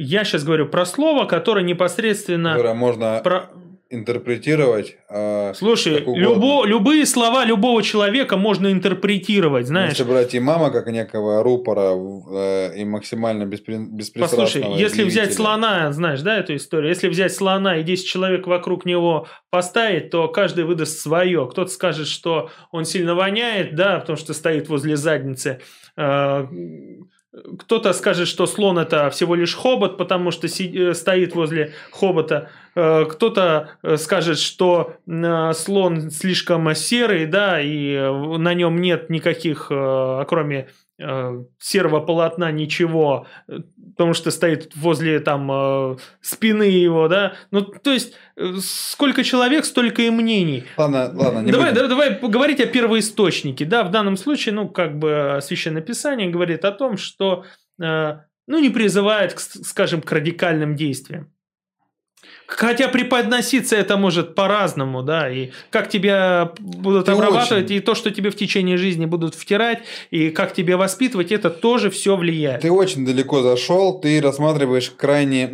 Я сейчас говорю про слово, которое непосредственно... Можно... интерпретировать. Слушай, любые слова любого человека можно интерпретировать, знаешь. Если брать имама как некого рупора и максимально беспристрастного. Послушай, если взять слона, знаешь, да, эту историю, если взять слона и 10 человек вокруг него поставить, то каждый выдаст свое. Кто-то скажет, что он сильно воняет, да, потому что стоит возле задницы. Кто-то скажет, что слон – это всего лишь хобот, потому что стоит возле хобота. Кто-то скажет, что слон слишком серый, да, и на нем нет никаких, кроме серого полотна, ничего, потому что стоит возле там спины его, да. Ну, то есть, сколько человек, столько и мнений. Ладно, не будем. Давай поговорить о первоисточнике. Да, в данном случае, ну, как бы Священное Писание говорит о том, что, ну, не призывает, скажем, к радикальным действиям. Хотя преподноситься это может по-разному, да, и как тебя будут обрабатывать, и то, что тебе в течение жизни будут втирать, и как тебя воспитывать, это тоже все влияет. Ты очень далеко зашел, ты рассматриваешь крайне,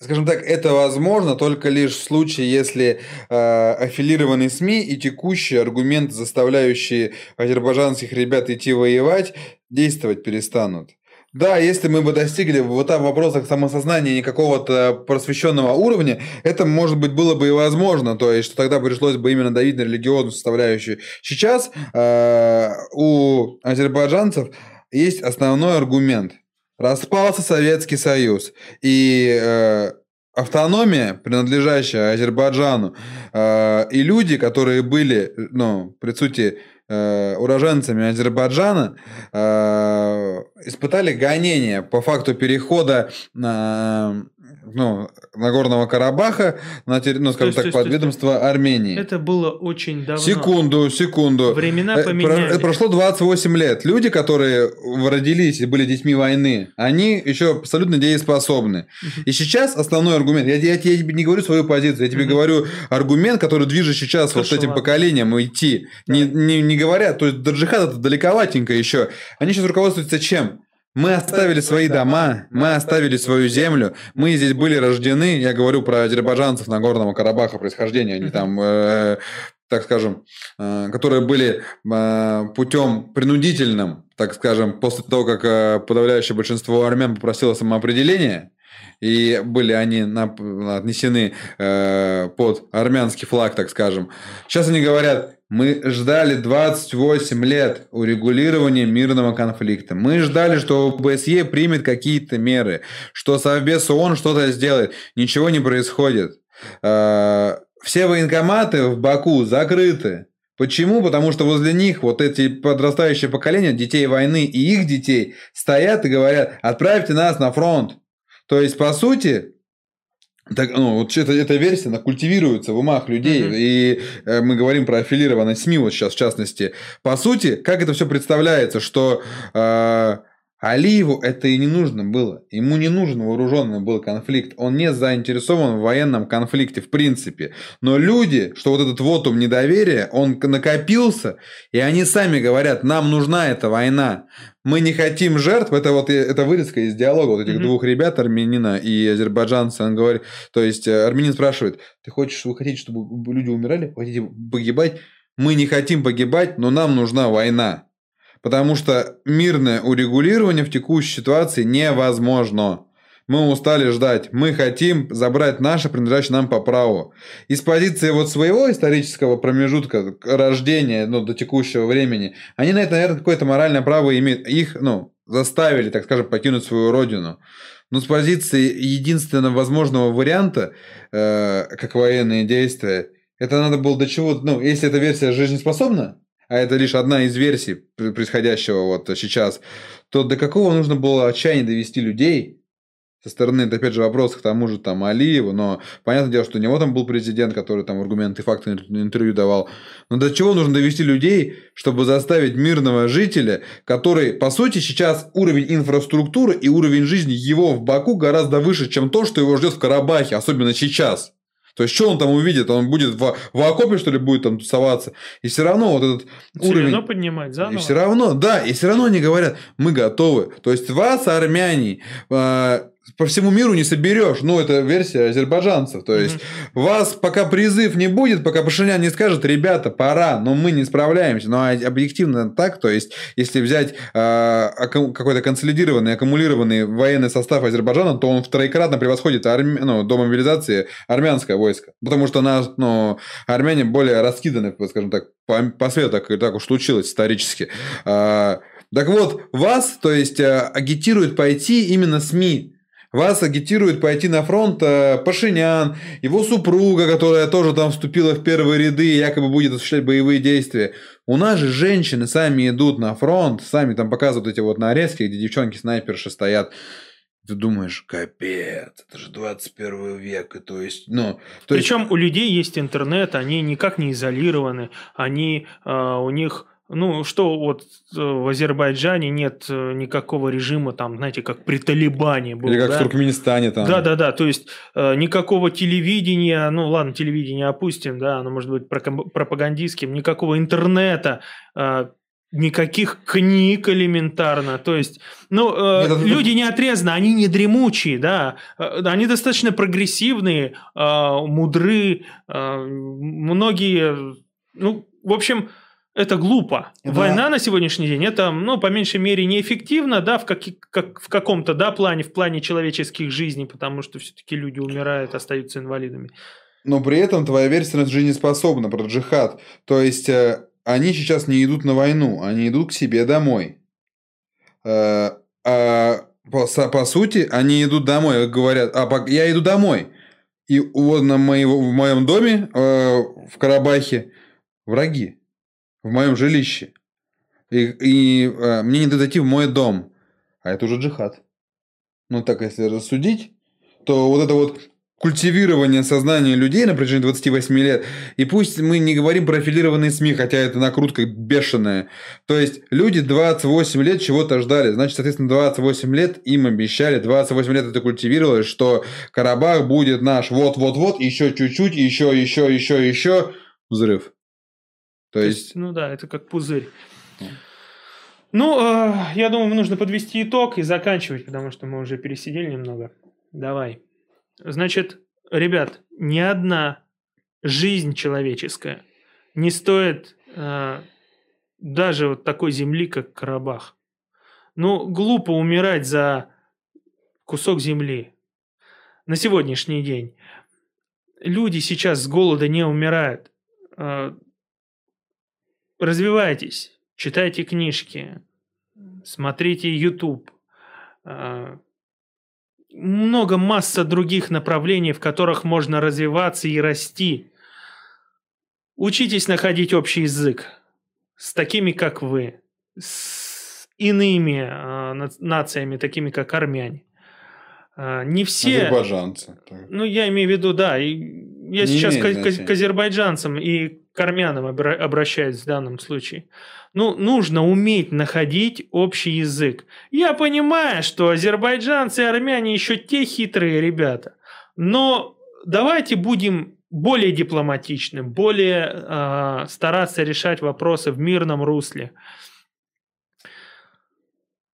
скажем так, это возможно только лишь в случае, если аффилированные СМИ и текущие аргументы, заставляющие азербайджанских ребят идти воевать, действовать перестанут. Да, если мы бы достигли вот там в вопросах самосознания никакого-то просвещенного уровня, это, может быть, было бы и возможно, то есть, что тогда пришлось бы именно давить на религиозную составляющую. Сейчас у азербайджанцев есть основной аргумент. Распался Советский Союз, и автономия, принадлежащая Азербайджану, и люди, которые были, при сути, уроженцами Азербайджана, испытали гонения по факту перехода Нагорного Карабаха под ведомство Армении. Это было очень давно. Секунду. Времена поменялись. Прошло 28 лет. Люди, которые родились и были детьми войны, они еще абсолютно дееспособны. И сейчас основной аргумент, я тебе не говорю свою позицию, я тебе говорю аргумент, который движет сейчас этим поколением идти. Да. Не говорят, то есть до джихада-то далековатенько еще. Они сейчас руководствуются чем? Мы оставили свои дома, мы оставили свою землю, мы здесь были рождены, я говорю про азербайджанцев Нагорного Карабаха происхождения, они там, которые были путем принудительным, так скажем, после того, как подавляющее большинство армян попросило самоопределения, и были они отнесены под армянский флаг, так скажем. Сейчас они говорят... Мы ждали 28 лет урегулирования мирного конфликта. Мы ждали, что ОБСЕ примет какие-то меры, что Совбез ООН что-то сделает. Ничего не происходит. Все военкоматы в Баку закрыты. Почему? Потому что возле них вот эти подрастающие поколения детей войны и их детей стоят и говорят: «Отправьте нас на фронт». То есть, по сути... Так, ну, вот эта версия, она культивируется в умах людей, и мы говорим про аффилированность СМИ вот сейчас, в частности. По сути, как это все представляется, что Алиеву это и не нужно было. Ему не нужен вооруженный был конфликт. Он не заинтересован в военном конфликте в принципе. Но люди, что вот этот вотум недоверия, он накопился, и они сами говорят, нам нужна эта война. Мы не хотим жертв. Это вот это вырезка из диалога вот этих двух ребят, армянина и азербайджанца. Он говорит, то есть армянин спрашивает, вы хотите, чтобы люди умирали? Вы хотите погибать? Мы не хотим погибать, но нам нужна война. Потому что мирное урегулирование в текущей ситуации невозможно. Мы устали ждать. Мы хотим забрать наше, принадлежащее нам по праву. Из позиции вот своего исторического промежутка рождения до текущего времени, они на это, наверное, какое-то моральное право имеют. Их, заставили, так скажем, покинуть свою родину. Но с позиции единственного возможного варианта, как военные действия, это надо было до чего... если эта версия жизнеспособна, а это лишь одна из версий происходящего вот сейчас, то до какого нужно было отчаяния довести людей со стороны, это опять же вопрос к тому же там Алиеву, но понятное дело, что у него там был президент, который там аргументы и факты интервью давал, но до чего нужно довести людей, чтобы заставить мирного жителя, который, по сути, сейчас уровень инфраструктуры и уровень жизни его в Баку гораздо выше, чем то, что его ждет в Карабахе, особенно сейчас. То есть, что он там увидит? Он будет в окопе, что ли, будет там тусоваться? И все равно вот этот уровень... Все равно поднимать заново. И все равно, да, и все равно они говорят, мы готовы. То есть, вас, армяне, по всему миру не соберешь. Это версия азербайджанцев. То есть, вас пока призыв не будет, пока Пашинян не скажет, ребята, пора, но мы не справляемся. Но объективно так, то есть, если взять какой-то консолидированный, аккумулированный военный состав Азербайджана, то он втроекратно превосходит до мобилизации армянское войско. Потому что армяне более раскиданы, скажем так, по свету, так уж случилось исторически. Так вот, вас, то есть, агитируют пойти именно СМИ. Вас агитирует пойти на фронт Пашинян, его супруга, которая тоже там вступила в первые ряды и якобы будет осуществлять боевые действия. У нас же женщины сами идут на фронт, сами там показывают эти вот нарезки, где девчонки-снайперши стоят. Ты думаешь, капец, это же 21 век, и то есть... Причем у людей есть интернет, они никак не изолированы, они у них... что вот в Азербайджане нет никакого режима, там, знаете, как при Талибане был. Или как в Туркменистане там. Да, то есть никакого телевидения, ладно, телевидение опустим, да, оно может быть пропагандистским, никакого интернета, никаких книг элементарно, то есть, люди не отрезаны, они не дремучие, да, они достаточно прогрессивные, мудры, многие, в общем... Это глупо. Да. Война на сегодняшний день, это, по меньшей мере, неэффективно, да, в каком-то, да, плане, в плане человеческих жизней, потому что все-таки люди умирают, остаются инвалидами. Но при этом твоя версия жизнеспособна про джихад. То есть, они сейчас не идут на войну, они идут к себе домой. По сути, они идут домой, говорят, я иду домой. И вот в моем доме, в Карабахе, враги. В моем жилище. И мне не дают зайти в мой дом. А это уже джихад. Так если рассудить, то вот это вот культивирование сознания людей на протяжении 28 лет. И пусть мы не говорим про аффилированные СМИ, хотя это накрутка бешеная. То есть, люди 28 лет чего-то ждали. Значит, соответственно, 28 лет им обещали. 28 лет это культивировалось, что Карабах будет наш. Вот-вот-вот, еще чуть-чуть, еще. Взрыв. То есть, это как пузырь. Я думаю, нужно подвести итог и заканчивать, потому что мы уже пересидели немного. Давай. Значит, ребят, ни одна жизнь человеческая не стоит даже вот такой земли, как Карабах. Глупо умирать за кусок земли на сегодняшний день. Люди сейчас с голода не умирают. Развивайтесь, читайте книжки, смотрите YouTube. Масса других направлений, в которых можно развиваться и расти. Учитесь находить общий язык с такими, как вы, с иными нациями, такими, как армяне. Не все... Азербайджанцы. Ну, я имею в виду, да. И я сейчас к азербайджанцам и к армянам обращаюсь в данном случае. Ну, нужно уметь находить общий язык. Я понимаю, что азербайджанцы и армяне еще те хитрые ребята. Но давайте будем более дипломатичны, более стараться решать вопросы в мирном русле.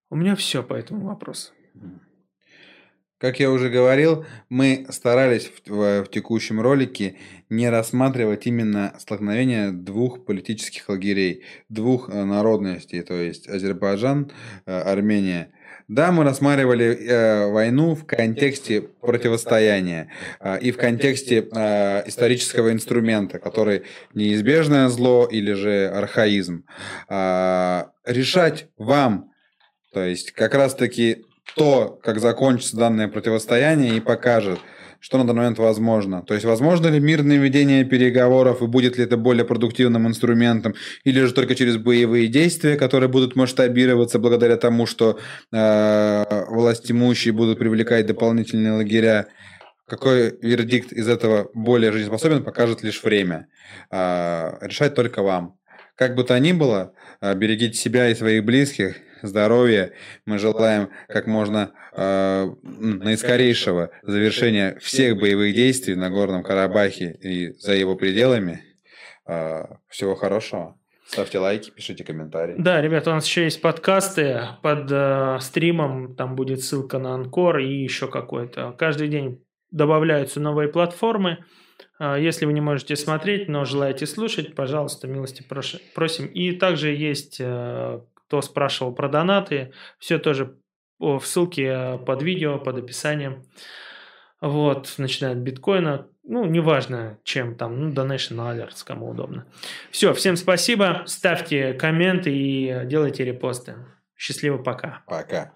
У меня все по этому вопросу. Как я уже говорил, мы старались в текущем ролике не рассматривать именно столкновение двух политических лагерей, двух народностей, то есть Азербайджан, Армения. Да, мы рассматривали войну в контексте противостояния и в контексте исторического инструмента, который неизбежное зло или же архаизм. Решать вам, то есть как раз-таки... то, как закончится данное противостояние, и покажет, что на данный момент возможно. То есть, возможно ли мирное ведение переговоров, и будет ли это более продуктивным инструментом, или же только через боевые действия, которые будут масштабироваться благодаря тому, что властимущие будут привлекать дополнительные лагеря. Какой вердикт из этого более жизнеспособен, покажет лишь время. Решать только вам. Как бы то ни было, берегите себя и своих близких, здоровья. Мы желаем как можно наискорейшего завершения всех боевых действий в Нагорном Карабахе и за его пределами. Всего хорошего. Ставьте лайки, пишите комментарии. Да, ребята, у нас еще есть подкасты под стримом. Там будет ссылка на Анкор и еще какой-то. Каждый день добавляются новые платформы. Если вы не можете смотреть, но желаете слушать, пожалуйста, милости просим. И также есть, кто спрашивал про донаты, все тоже в ссылке под видео, под описанием. Вот, начиная от биткоина. Ну, неважно, чем там, ну, donation alerts, кому удобно. Все, всем спасибо, ставьте комменты и делайте репосты. Счастливо, пока. Пока.